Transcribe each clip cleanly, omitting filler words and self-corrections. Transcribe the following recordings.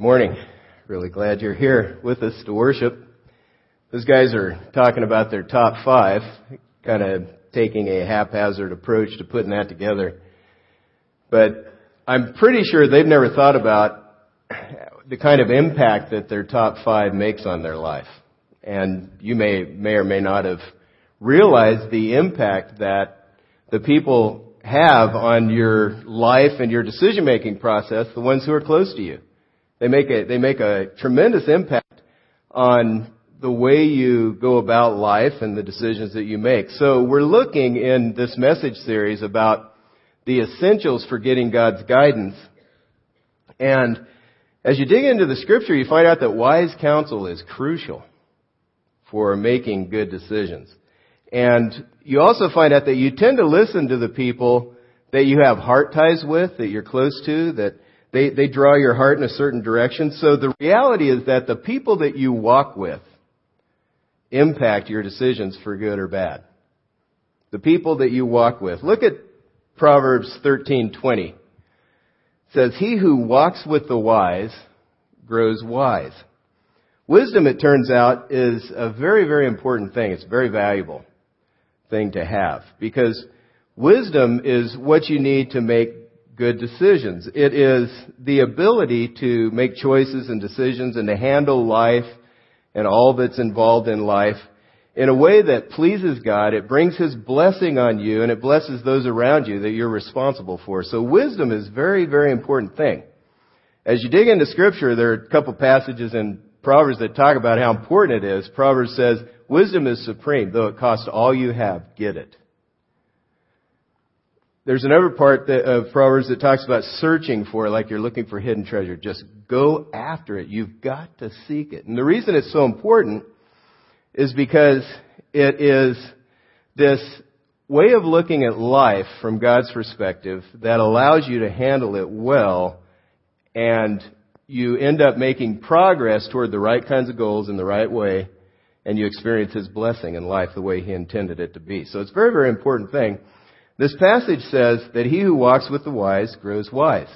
Morning. Really glad you're here with us to worship. Those guys are talking about their top five, kind of taking a haphazard approach to putting that together. But I'm pretty sure they've never thought about the kind of impact that their top five makes on their life. And you may or may not have realized the impact that the people have on your life and your decision-making process, the ones who are close to you. They make a tremendous impact on the way you go about life and the decisions that you make. So we're looking in this message series about the essentials for getting God's guidance. And as you dig into the scripture, you find out that wise counsel is crucial for making good decisions. And you also find out that you tend to listen to the people that you have heart ties with, that you're close to, that they draw your heart in a certain direction. So the reality is that the people that you walk with impact your decisions for good or bad. The people that you walk with. Look at Proverbs 13:20. It says, "He who walks with the wise grows wise." Wisdom, it turns out, is a very, very important thing. It's a very valuable thing to have, because wisdom is what you need to make good decisions. It is the ability to make choices and decisions and to handle life and all that's involved in life in a way that pleases God. It brings His blessing on you, and it blesses those around you that you're responsible for. So wisdom is a very, very important thing. As you dig into Scripture, there are a couple passages in Proverbs that talk about how important it is. Proverbs says, "Wisdom is supreme, though it costs all you have, get it." There's another part of Proverbs that talks about searching for it, like you're looking for hidden treasure. Just go after it. You've got to seek it. And the reason it's so important is because it is this way of looking at life from God's perspective that allows you to handle it well, and you end up making progress toward the right kinds of goals in the right way, and you experience His blessing in life the way He intended it to be. So it's a very, very important thing. This passage says that he who walks with the wise grows wise,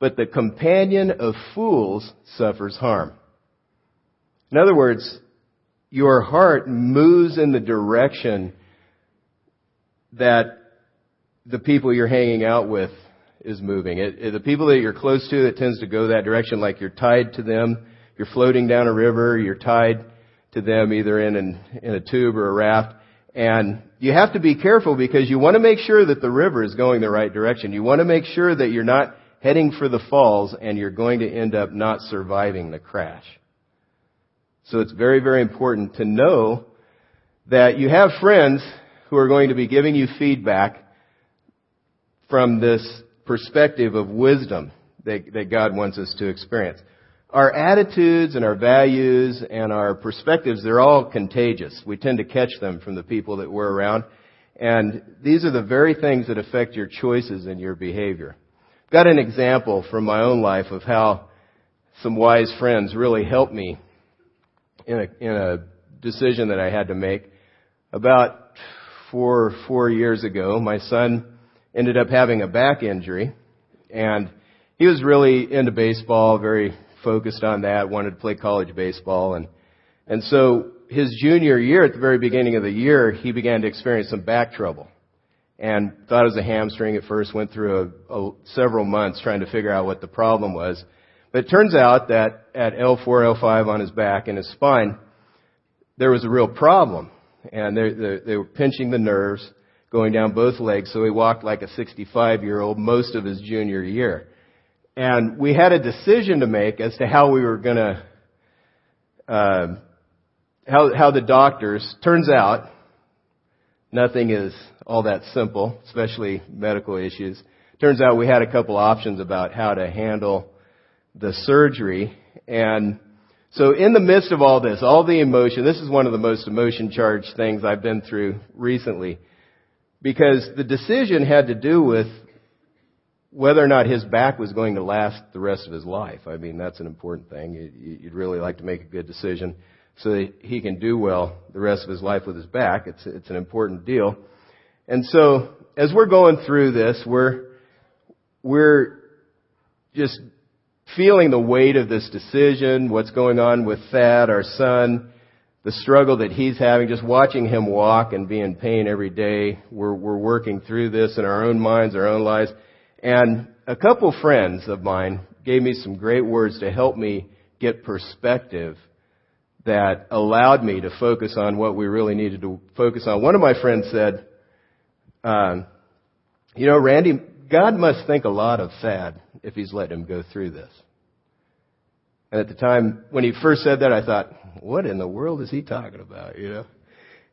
but the companion of fools suffers harm. In other words, your heart moves in the direction that the people you're hanging out with is moving. The people that you're close to, it tends to go that direction, like you're tied to them. You're floating down a river. You're tied to them either in a tube or a raft. And you have to be careful, because you want to make sure that the river is going the right direction. You want to make sure that you're not heading for the falls, and you're going to end up not surviving the crash. So it's very, very important to know that you have friends who are going to be giving you feedback from this perspective of wisdom that God wants us to experience. Our attitudes and our values and our perspectives, they're all contagious. We tend to catch them from the people that we're around. And these are the very things that affect your choices and your behavior. I've got an example from my own life of how some wise friends really helped me in a decision that I had to make. About four years ago, my son ended up having a back injury, and he was really into baseball, very focused on that, wanted to play college baseball. And so his junior year, at the very beginning of the year, he began to experience some back trouble, and thought it was a hamstring at first, went through several months trying to figure out what the problem was. But it turns out that at L4, L5 on his back and his spine, there was a real problem. And they were pinching the nerves, going down both legs, so he walked like a 65-year-old most of his junior year. And we had a decision to make as to how we were going to, how the doctors, turns out, nothing is all that simple, especially medical issues. Turns out we had a couple options about how to handle the surgery. And so in the midst of all this, all the emotion, this is one of the most emotion-charged things I've been through recently, because the decision had to do with whether or not his back was going to last the rest of his life. I mean, that's an important thing. You'd really like to make a good decision so that he can do well the rest of his life with his back. It's an important deal. And so as we're going through this, we're just feeling the weight of this decision, what's going on with Thad, our son, the struggle that he's having, just watching him walk and be in pain every day. We're working through this in our own minds, our own lives. And a couple friends of mine gave me some great words to help me get perspective that allowed me to focus on what we really needed to focus on. One of my friends said, Randy, God must think a lot of Thad if he's letting him go through this. And at the time, when he first said that, I thought, what in the world is he talking about,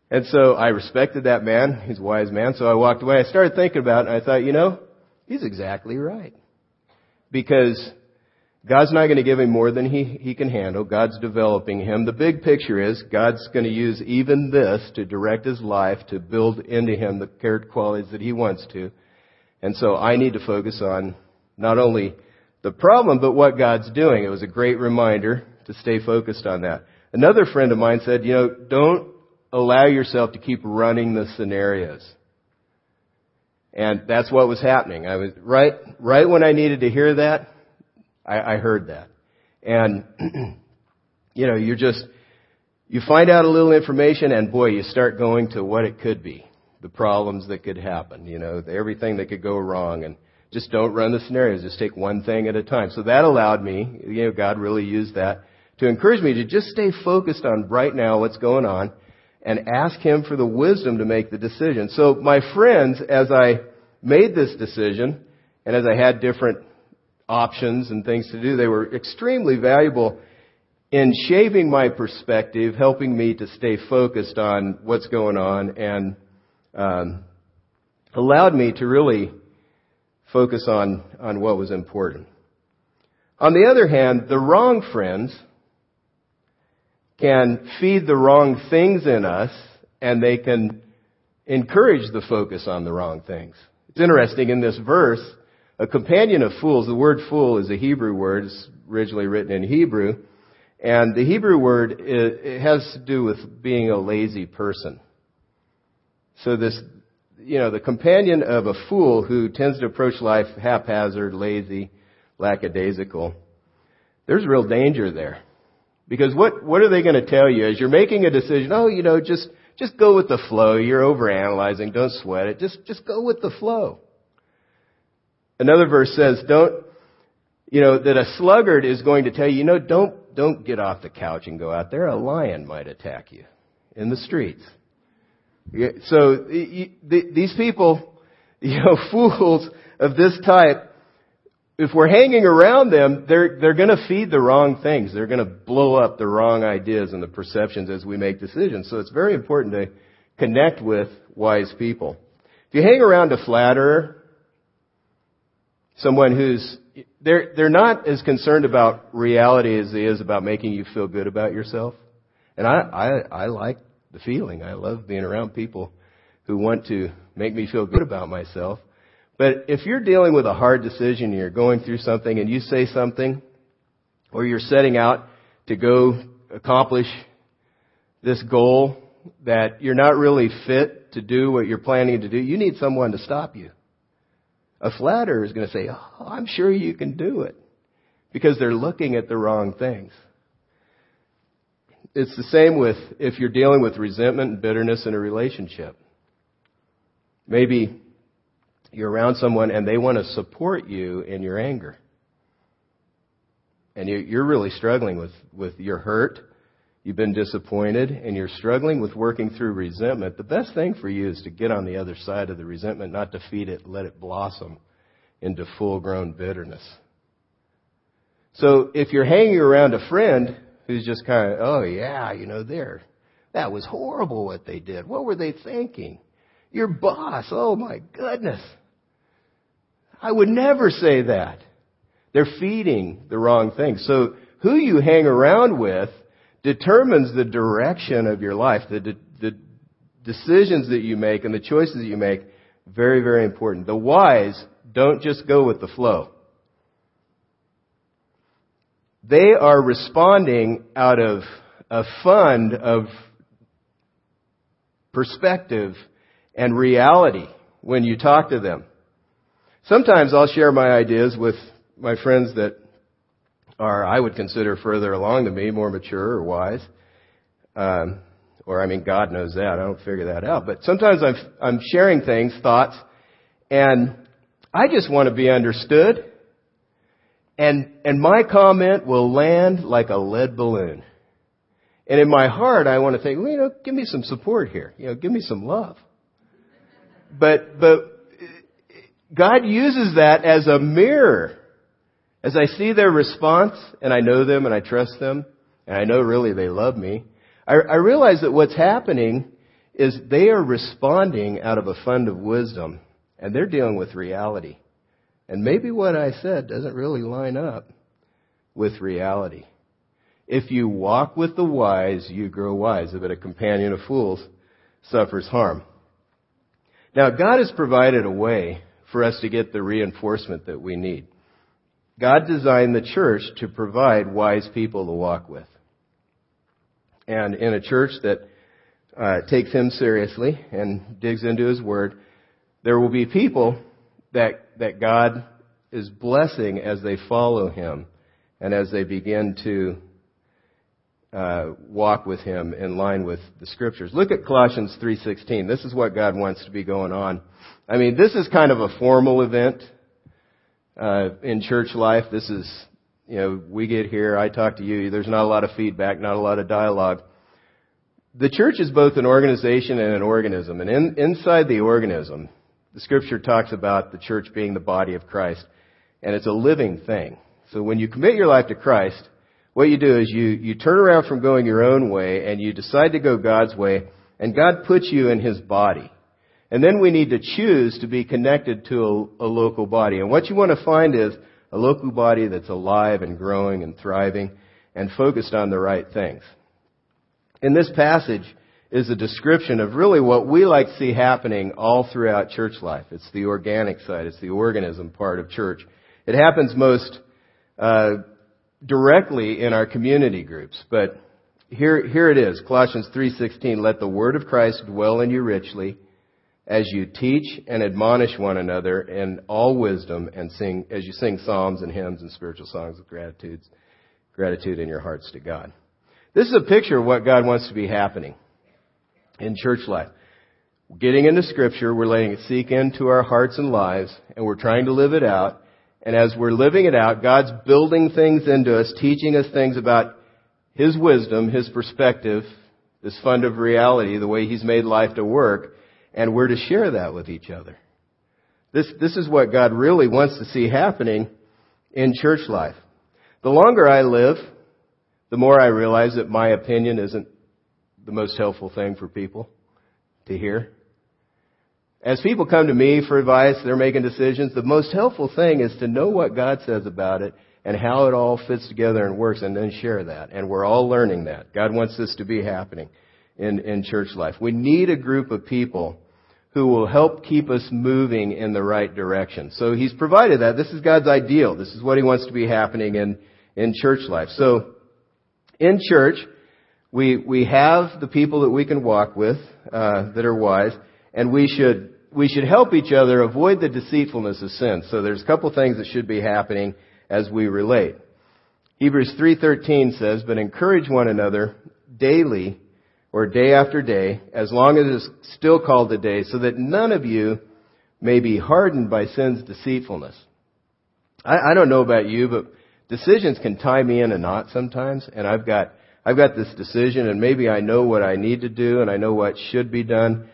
And so I respected that man. He's a wise man. So I walked away. I started thinking about it, and I thought, he's exactly right. Because God's not going to give him more than he can handle. God's developing him. The big picture is God's going to use even this to direct his life, to build into him the character qualities that he wants to. And so I need to focus on not only the problem, but what God's doing. It was a great reminder to stay focused on that. Another friend of mine said, don't allow yourself to keep running the scenarios. And that's what was happening. I was right when I needed to hear that, I heard that. And, you find out a little information and boy, you start going to what it could be, the problems that could happen, everything that could go wrong, and just don't run the scenarios. Just take one thing at a time. So that allowed me, God really used that to encourage me to just stay focused on right now what's going on and ask him for the wisdom to make the decision. So my friends, as I made this decision and as I had different options and things to do, they were extremely valuable in shaping my perspective, helping me to stay focused on what's going on, and allowed me to really focus on what was important. On the other hand, the wrong friends can feed the wrong things in us, and they can encourage the focus on the wrong things. It's interesting, in this verse, a companion of fools, the word fool is a Hebrew word. It's originally written in Hebrew. And the Hebrew word, it has to do with being a lazy person. So this, the companion of a fool who tends to approach life haphazard, lazy, lackadaisical, there's real danger there. Because what are they going to tell you as you're making a decision? Oh, just go with the flow. You're overanalyzing. Don't sweat it. Just go with the flow. Another verse says, that a sluggard is going to tell you, don't get off the couch and go out there. A lion might attack you in the streets. So these people, fools of this type, if we're hanging around them, they're going to feed the wrong things. They're going to blow up the wrong ideas and the perceptions as we make decisions. So it's very important to connect with wise people. If you hang around a flatterer, someone who's they're not as concerned about reality as they is about making you feel good about yourself. And I like the feeling. I love being around people who want to make me feel good about myself. But if you're dealing with a hard decision, you're going through something and you say something, or you're setting out to go accomplish this goal that you're not really fit to do what you're planning to do, you need someone to stop you. A flatterer is going to say, I'm sure you can do it, because they're looking at the wrong things. It's the same with if you're dealing with resentment and bitterness in a relationship. Maybe you're around someone and they want to support you in your anger. And you're really struggling with your hurt. You've been disappointed and you're struggling with working through resentment. The best thing for you is to get on the other side of the resentment, not to feed it, let it blossom into full-grown bitterness. So if you're hanging around a friend who's just kind of, that was horrible what they did. What were they thinking? Your boss, oh my goodness. I would never say that. They're feeding the wrong thing. So who you hang around with determines the direction of your life, the decisions that you make and the choices that you make. Very, very important. The wise don't just go with the flow. They are responding out of a fund of perspective and reality when you talk to them. Sometimes I'll share my ideas with my friends that are, I would consider, further along than me, more mature or wise. God knows that. I don't figure that out. But sometimes I'm sharing things, thoughts, and I just want to be understood. And my comment will land like a lead balloon. And in my heart, I want to think, give me some support here. Give me some love. But God uses that as a mirror. As I see their response, and I know them, and I trust them, and I know really they love me, I realize that what's happening is they are responding out of a fund of wisdom, and they're dealing with reality. And maybe what I said doesn't really line up with reality. If you walk with the wise, you grow wise, but a companion of fools suffers harm. Now, God has provided a way for us to get the reinforcement that we need. God designed the church to provide wise people to walk with. And in a church that takes Him seriously and digs into His Word, there will be people that God is blessing as they follow Him and as they begin to walk with Him in line with the Scriptures. Look at Colossians 3:16. This is what God wants to be going on. I mean, this is kind of a formal event. In church life, this is, we get here, I talk to you, there's not a lot of feedback, not a lot of dialogue. The church is both an organization and an organism. And inside the organism, the Scripture talks about the church being the body of Christ. And it's a living thing. So when you commit your life to Christ, what you do is you turn around from going your own way and you decide to go God's way. And God puts you in His body. And then we need to choose to be connected to a local body. And what you want to find is a local body that's alive and growing and thriving and focused on the right things. In this passage is a description of really what we like to see happening all throughout church life. It's the organic side. It's the organism part of church. It happens most directly in our community groups. But here it is, Colossians 3:16, "Let the word of Christ dwell in you richly, as you teach and admonish one another in all wisdom, and sing as you sing psalms and hymns and spiritual songs of gratitude in your hearts to God." This is a picture of what God wants to be happening in church life. Getting into Scripture, we're letting it seek into our hearts and lives, and we're trying to live it out. And as we're living it out, God's building things into us, teaching us things about His wisdom, His perspective, this fund of reality, the way He's made life to work. And we're to share that with each other. This is what God really wants to see happening in church life. The longer I live, the more I realize that my opinion isn't the most helpful thing for people to hear. As people come to me for advice, they're making decisions. The most helpful thing is to know what God says about it and how it all fits together and works, and then share that. And we're all learning that. God wants this to be happening in church life. We need a group of people who will help keep us moving in the right direction. So He's provided that. This is God's ideal. This is what He wants to be happening in church life. So in church, we have the people that we can walk with, that are wise, and we should help each other avoid the deceitfulness of sin. So there's a couple things that should be happening as we relate. Hebrews 3:13 says, "But encourage one another daily," or day after day, "as long as it is still called the day, so that none of you may be hardened by sin's deceitfulness." I don't know about you, but decisions can tie me in a knot sometimes. And I've got this decision, and maybe I know what I need to do, and I know what should be done,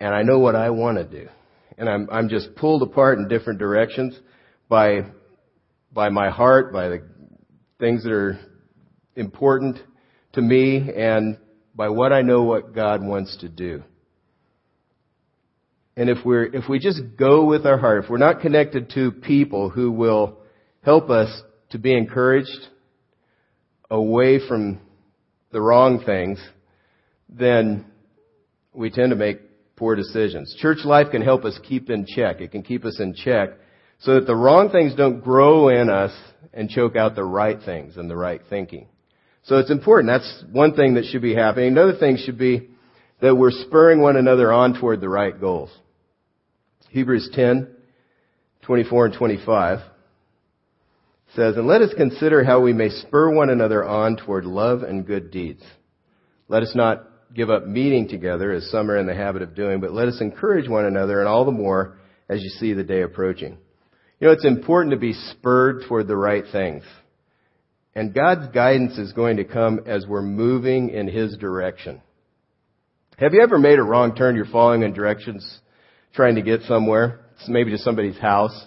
and I know what I want to do. And I'm just pulled apart in different directions by my heart, by the things that are important to me, and by what I know what God wants to do. And if we just go with our heart, if we're not connected to people who will help us to be encouraged away from the wrong things, then we tend to make poor decisions. Church life can help us keep in check. It can keep us in check so that the wrong things don't grow in us and choke out the right things and the right thinking. So it's important. That's one thing that should be happening. Another thing should be that we're spurring one another on toward the right goals. Hebrews 10:24 and 25 says, "And let us consider how we may spur one another on toward love and good deeds. Let us not give up meeting together, as some are in the habit of doing, but let us encourage one another, and all the more as you see the day approaching." You know, it's important to be spurred toward the right things. And God's guidance is going to come as we're moving in His direction. Have you ever made a wrong turn? You're following in directions, trying to get somewhere. It's maybe to somebody's house.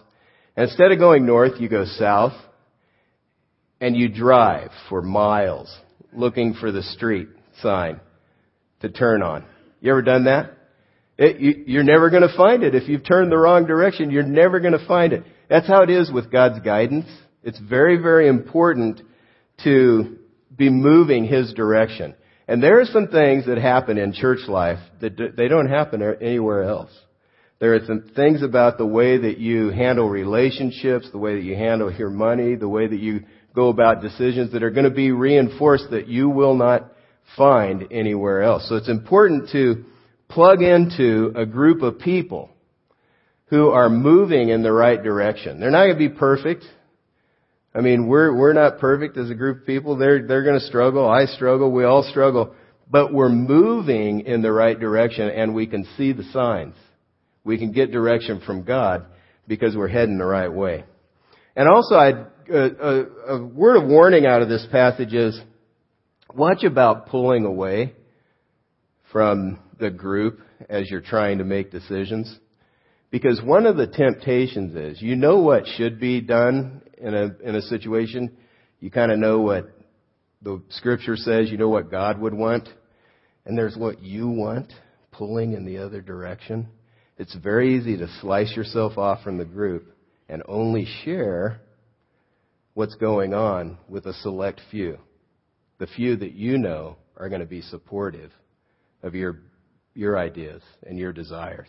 And instead of going north, you go south, and you drive for miles looking for the street sign to turn on. You ever done that? You're never going to find it. If you've turned the wrong direction, you're never going to find it. That's how it is with God's guidance. It's very, very important to be moving His direction. And there are some things that happen in church life that they don't happen anywhere else. There are some things about the way that you handle relationships, the way that you handle your money, the way that you go about decisions that are going to be reinforced that you will not find anywhere else. So it's important to plug into a group of people who are moving in the right direction. They're not going to be perfect. I mean, we're not perfect as a group of people. They're going to struggle. I struggle. We all struggle. But we're moving in the right direction, and we can see the signs. We can get direction from God because we're heading the right way. And also, a word of warning out of this passage is, watch about pulling away from the group as you're trying to make decisions. Because one of the temptations is, you know what should be done in a situation. You kind of know what the Scripture says. You know what God would want. And there's what you want, pulling in the other direction. It's very easy to slice yourself off from the group and only share what's going on with a select few. The few that you know are going to be supportive of your ideas and your desires.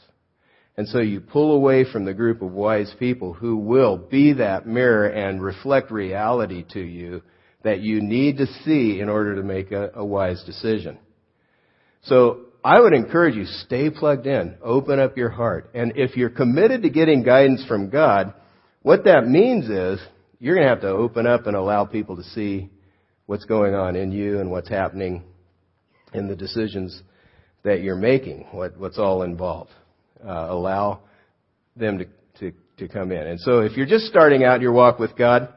And so you pull away from the group of wise people who will be that mirror and reflect reality to you that you need to see in order to make a wise decision. So I would encourage you, stay plugged in, open up your heart. And if you're committed to getting guidance from God, what that means is you're going to have to open up and allow people to see what's going on in you and what's happening in the decisions that you're making, what's all involved. Allow them to come in. And so if you're just starting out your walk with God,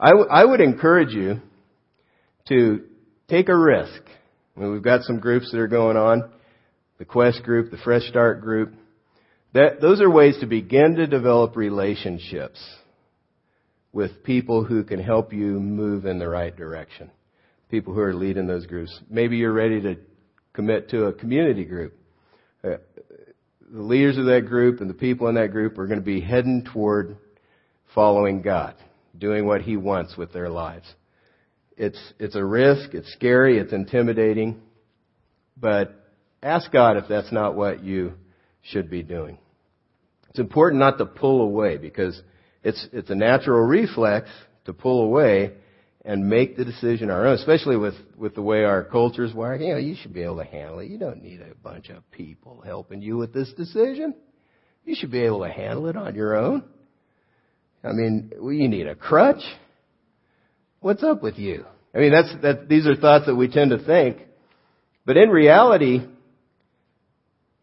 I would encourage you to take a risk. I mean, we've got some groups that are going on, the Quest group, the Fresh Start group. Those are ways to begin to develop relationships with people who can help you move in the right direction, people who are leading those groups. Maybe you're ready to commit to a community group. The leaders of that group and the people in that group are going to be heading toward following God, doing what He wants with their lives. It's a risk, it's scary, it's intimidating, but ask God if that's not what you should be doing. It's important not to pull away, because it's a natural reflex to pull away and make the decision our own, especially with the way our culture's wired. You know, you should be able to handle it. You don't need a bunch of people helping you with this decision. You should be able to handle it on your own. I mean, you need a crutch. What's up with you? I mean, these are thoughts that we tend to think. But in reality,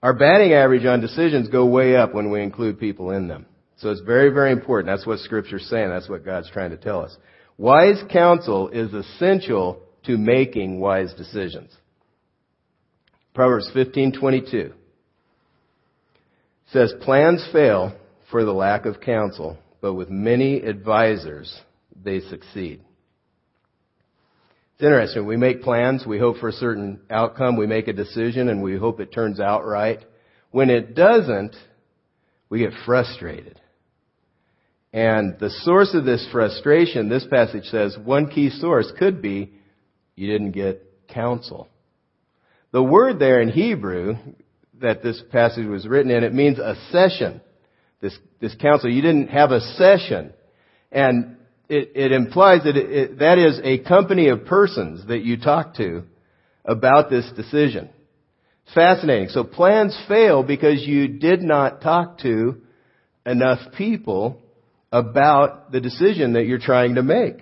our batting average on decisions go way up when we include people in them. So it's very, very important. That's what Scripture's saying. That's what God's trying to tell us. Wise counsel is essential to making wise decisions. Proverbs 15:22 says, "Plans fail for the lack of counsel, but with many advisors they succeed." It's interesting. We make plans. We hope for a certain outcome. We make a decision, and we hope it turns out right. When it doesn't, we get frustrated. And the source of this frustration, this passage says, one key source could be you didn't get counsel. The word there in Hebrew that this passage was written in, it means a session. This counsel, you didn't have a session. And it implies that that is a company of persons that you talk to about this decision. Fascinating. So plans fail because you did not talk to enough people about the decision that you're trying to make.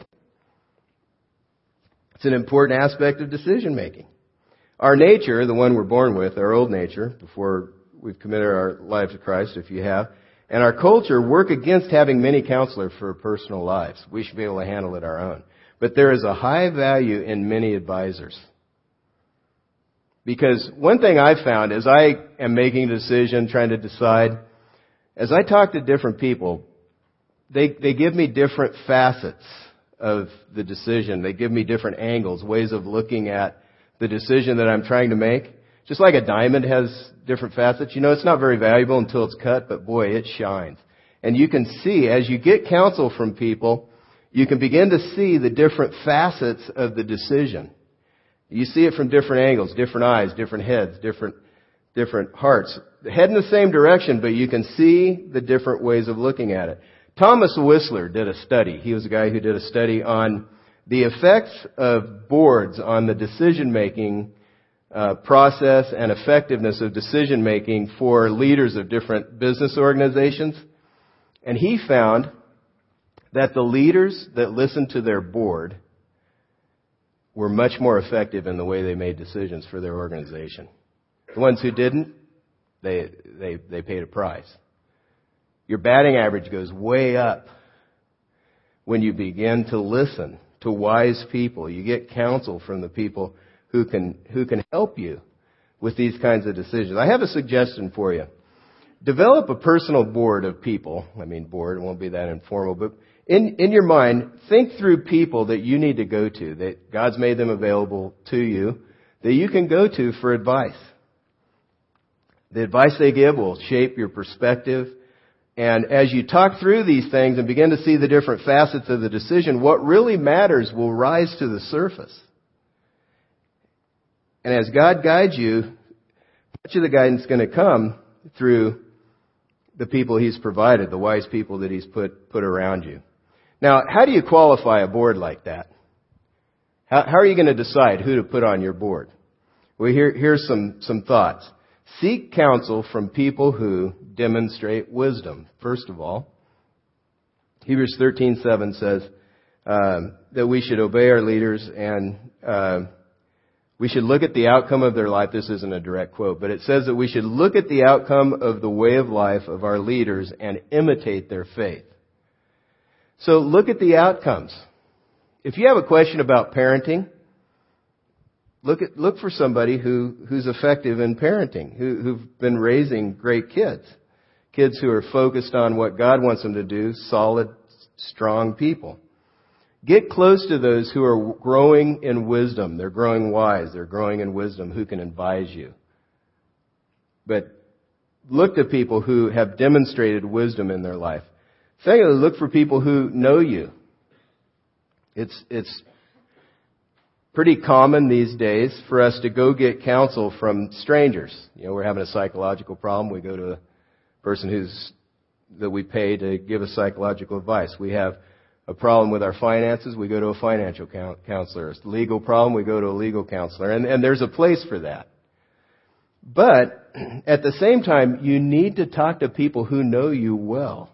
It's an important aspect of decision making. Our nature, the one we're born with, our old nature, before we've committed our lives to Christ, if you have, and our culture work against having many counselors for personal lives. We should be able to handle it our own. But there is a high value in many advisors. Because one thing I've found as I am making a decision, trying to decide, as I talk to different people, they give me different facets of the decision. They give me different angles, ways of looking at the decision that I'm trying to make. Just like a diamond has different facets. You know, it's not very valuable until it's cut, but boy, it shines. And you can see, as you get counsel from people, you can begin to see the different facets of the decision. You see it from different angles, different eyes, different heads, different hearts. Head in the same direction, but you can see the different ways of looking at it. Thomas Whistler did a study. He was a guy who did a study on the effects of boards on the decision-making process and effectiveness of decision-making for leaders of different business organizations. And he found that the leaders that listened to their board were much more effective in the way they made decisions for their organization. The ones who didn't, they paid a price. Your batting average goes way up when you begin to listen to wise people. You get counsel from the people who can help you with these kinds of decisions. I have a suggestion for you. Develop a personal board of people. I mean, board, it won't be that informal, but in your mind, think through people that you need to go to, that God's made them available to you, that you can go to for advice. The advice they give will shape your perspective. And as you talk through these things and begin to see the different facets of the decision, what really matters will rise to the surface. And as God guides you, much of the guidance is going to come through the people He's provided, the wise people that He's put around you. Now, how do you qualify a board like that? How are you going to decide who to put on your board? Well, here's some thoughts. Seek counsel from people who demonstrate wisdom. First of all, Hebrews 13:7 says that we should obey our leaders and we should look at the outcome of their life. This isn't a direct quote, but it says that we should look at the outcome of the way of life of our leaders and imitate their faith. So look at the outcomes. If you have a question about parenting, look for somebody who's effective in parenting, who've been raising great kids who are focused on what God wants them to do, solid, strong people. Get close to those who are growing in wisdom. They're growing wise. They're growing in wisdom. Who can advise you? But look to people who have demonstrated wisdom in their life. Secondly, look for people who know you. It's pretty common these days for us to go get counsel from strangers. You know, we're having a psychological problem. We go to a person that we pay to give us psychological advice. We have a problem with our finances, we go to a financial counselor. A legal problem, we go to a legal counselor. And there's a place for that. But at the same time, you need to talk to people who know you well.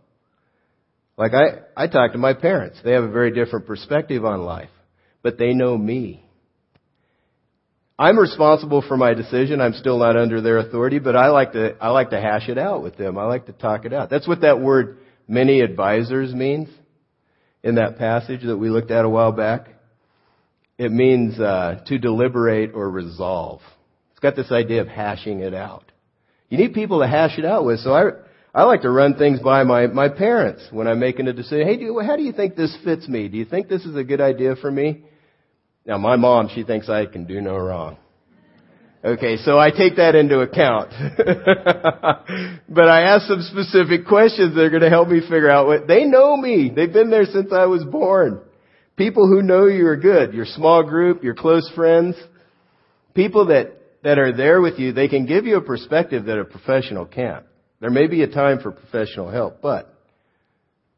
Like I talk to my parents. They have a very different perspective on life, but they know me. I'm responsible for my decision. I'm still not under their authority, but I like to hash it out with them. I like to talk it out. That's what that word many advisors means. In that passage that we looked at a while back, it means to deliberate or resolve. It's got this idea of hashing it out. You need people to hash it out with. So I like to run things by my parents when I'm making a decision. Hey, how do you think this fits me? Do you think this is a good idea for me? Now, my mom, she thinks I can do no wrong. Okay, so I take that into account. But I ask some specific questions that are going to help me figure out what... They know me. They've been there since I was born. People who know you are good. Your small group, your close friends. People that are there with you, they can give you a perspective that a professional can't. There may be a time for professional help, but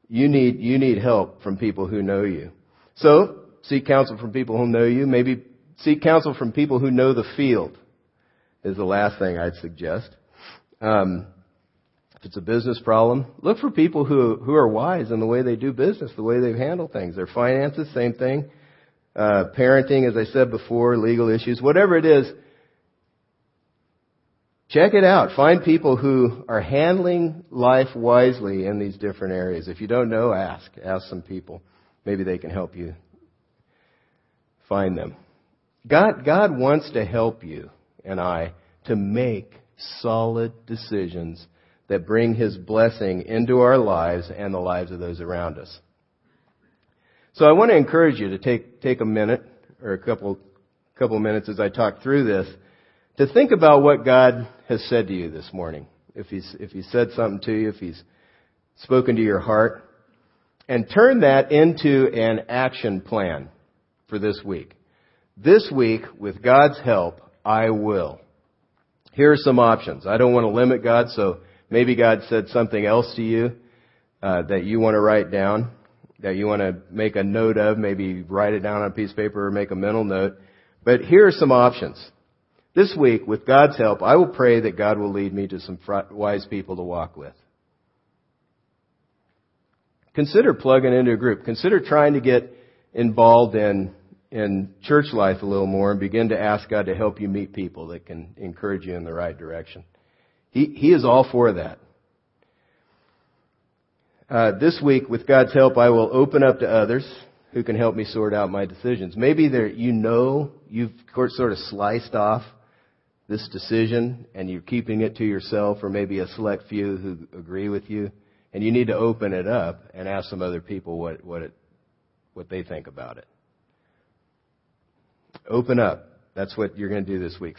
you need help from people who know you. So, seek counsel from people who know you. Maybe seek counsel from people who know the field. Is the last thing I'd suggest. If it's a business problem, look for people who are wise in the way they do business, the way they handle things. Their finances, same thing. Parenting, as I said before, legal issues, whatever it is. Check it out. Find people who are handling life wisely in these different areas. If you don't know, ask. Ask some people. Maybe they can help you find them. God wants to help you and I to make solid decisions that bring His blessing into our lives and the lives of those around us. So I want to encourage you to take a minute or a couple minutes as I talk through this to think about what God has said to you this morning. If He said something to you, if He's spoken to your heart, and turn that into an action plan for this week. This week, with God's help, I will. Here are some options. I don't want to limit God, so maybe God said something else to you that you want to write down, that you want to make a note of, maybe write it down on a piece of paper or make a mental note. But here are some options. This week, with God's help, I will pray that God will lead me to some wise people to walk with. Consider plugging into a group. Consider trying to get involved in church life a little more and begin to ask God to help you meet people that can encourage you in the right direction. He is all for that. This week, with God's help, I will open up to others who can help me sort out my decisions. Maybe you've sort of sliced off this decision and you're keeping it to yourself or maybe a select few who agree with you, and you need to open it up and ask some other people what they think about it. Open up. That's what you're going to do this week.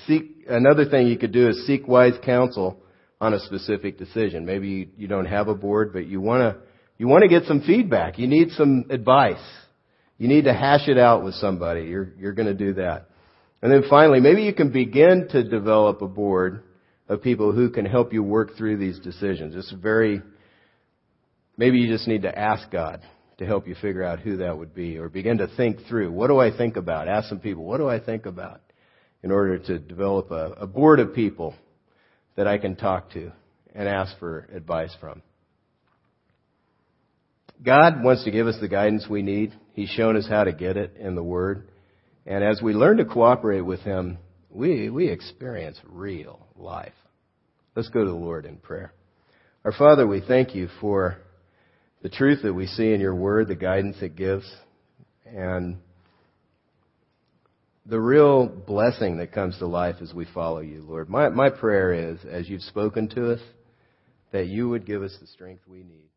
Another thing you could do is seek wise counsel on a specific decision. Maybe you don't have a board, but you want to get some feedback. You need some advice. You need to hash it out with somebody. You're going to do that. And then finally, maybe you can begin to develop a board of people who can help you work through these decisions. Maybe you just need to ask God to help you figure out who that would be, or begin to think through, what do I think about? Ask some people, what do I think about? In order to develop a board of people that I can talk to and ask for advice from. God wants to give us the guidance we need. He's shown us how to get it in the Word. And as we learn to cooperate with Him, we experience real life. Let's go to the Lord in prayer. Our Father, we thank You for the truth that we see in Your Word, the guidance it gives, and the real blessing that comes to life as we follow You, Lord. My prayer is, as You've spoken to us, that You would give us the strength we need.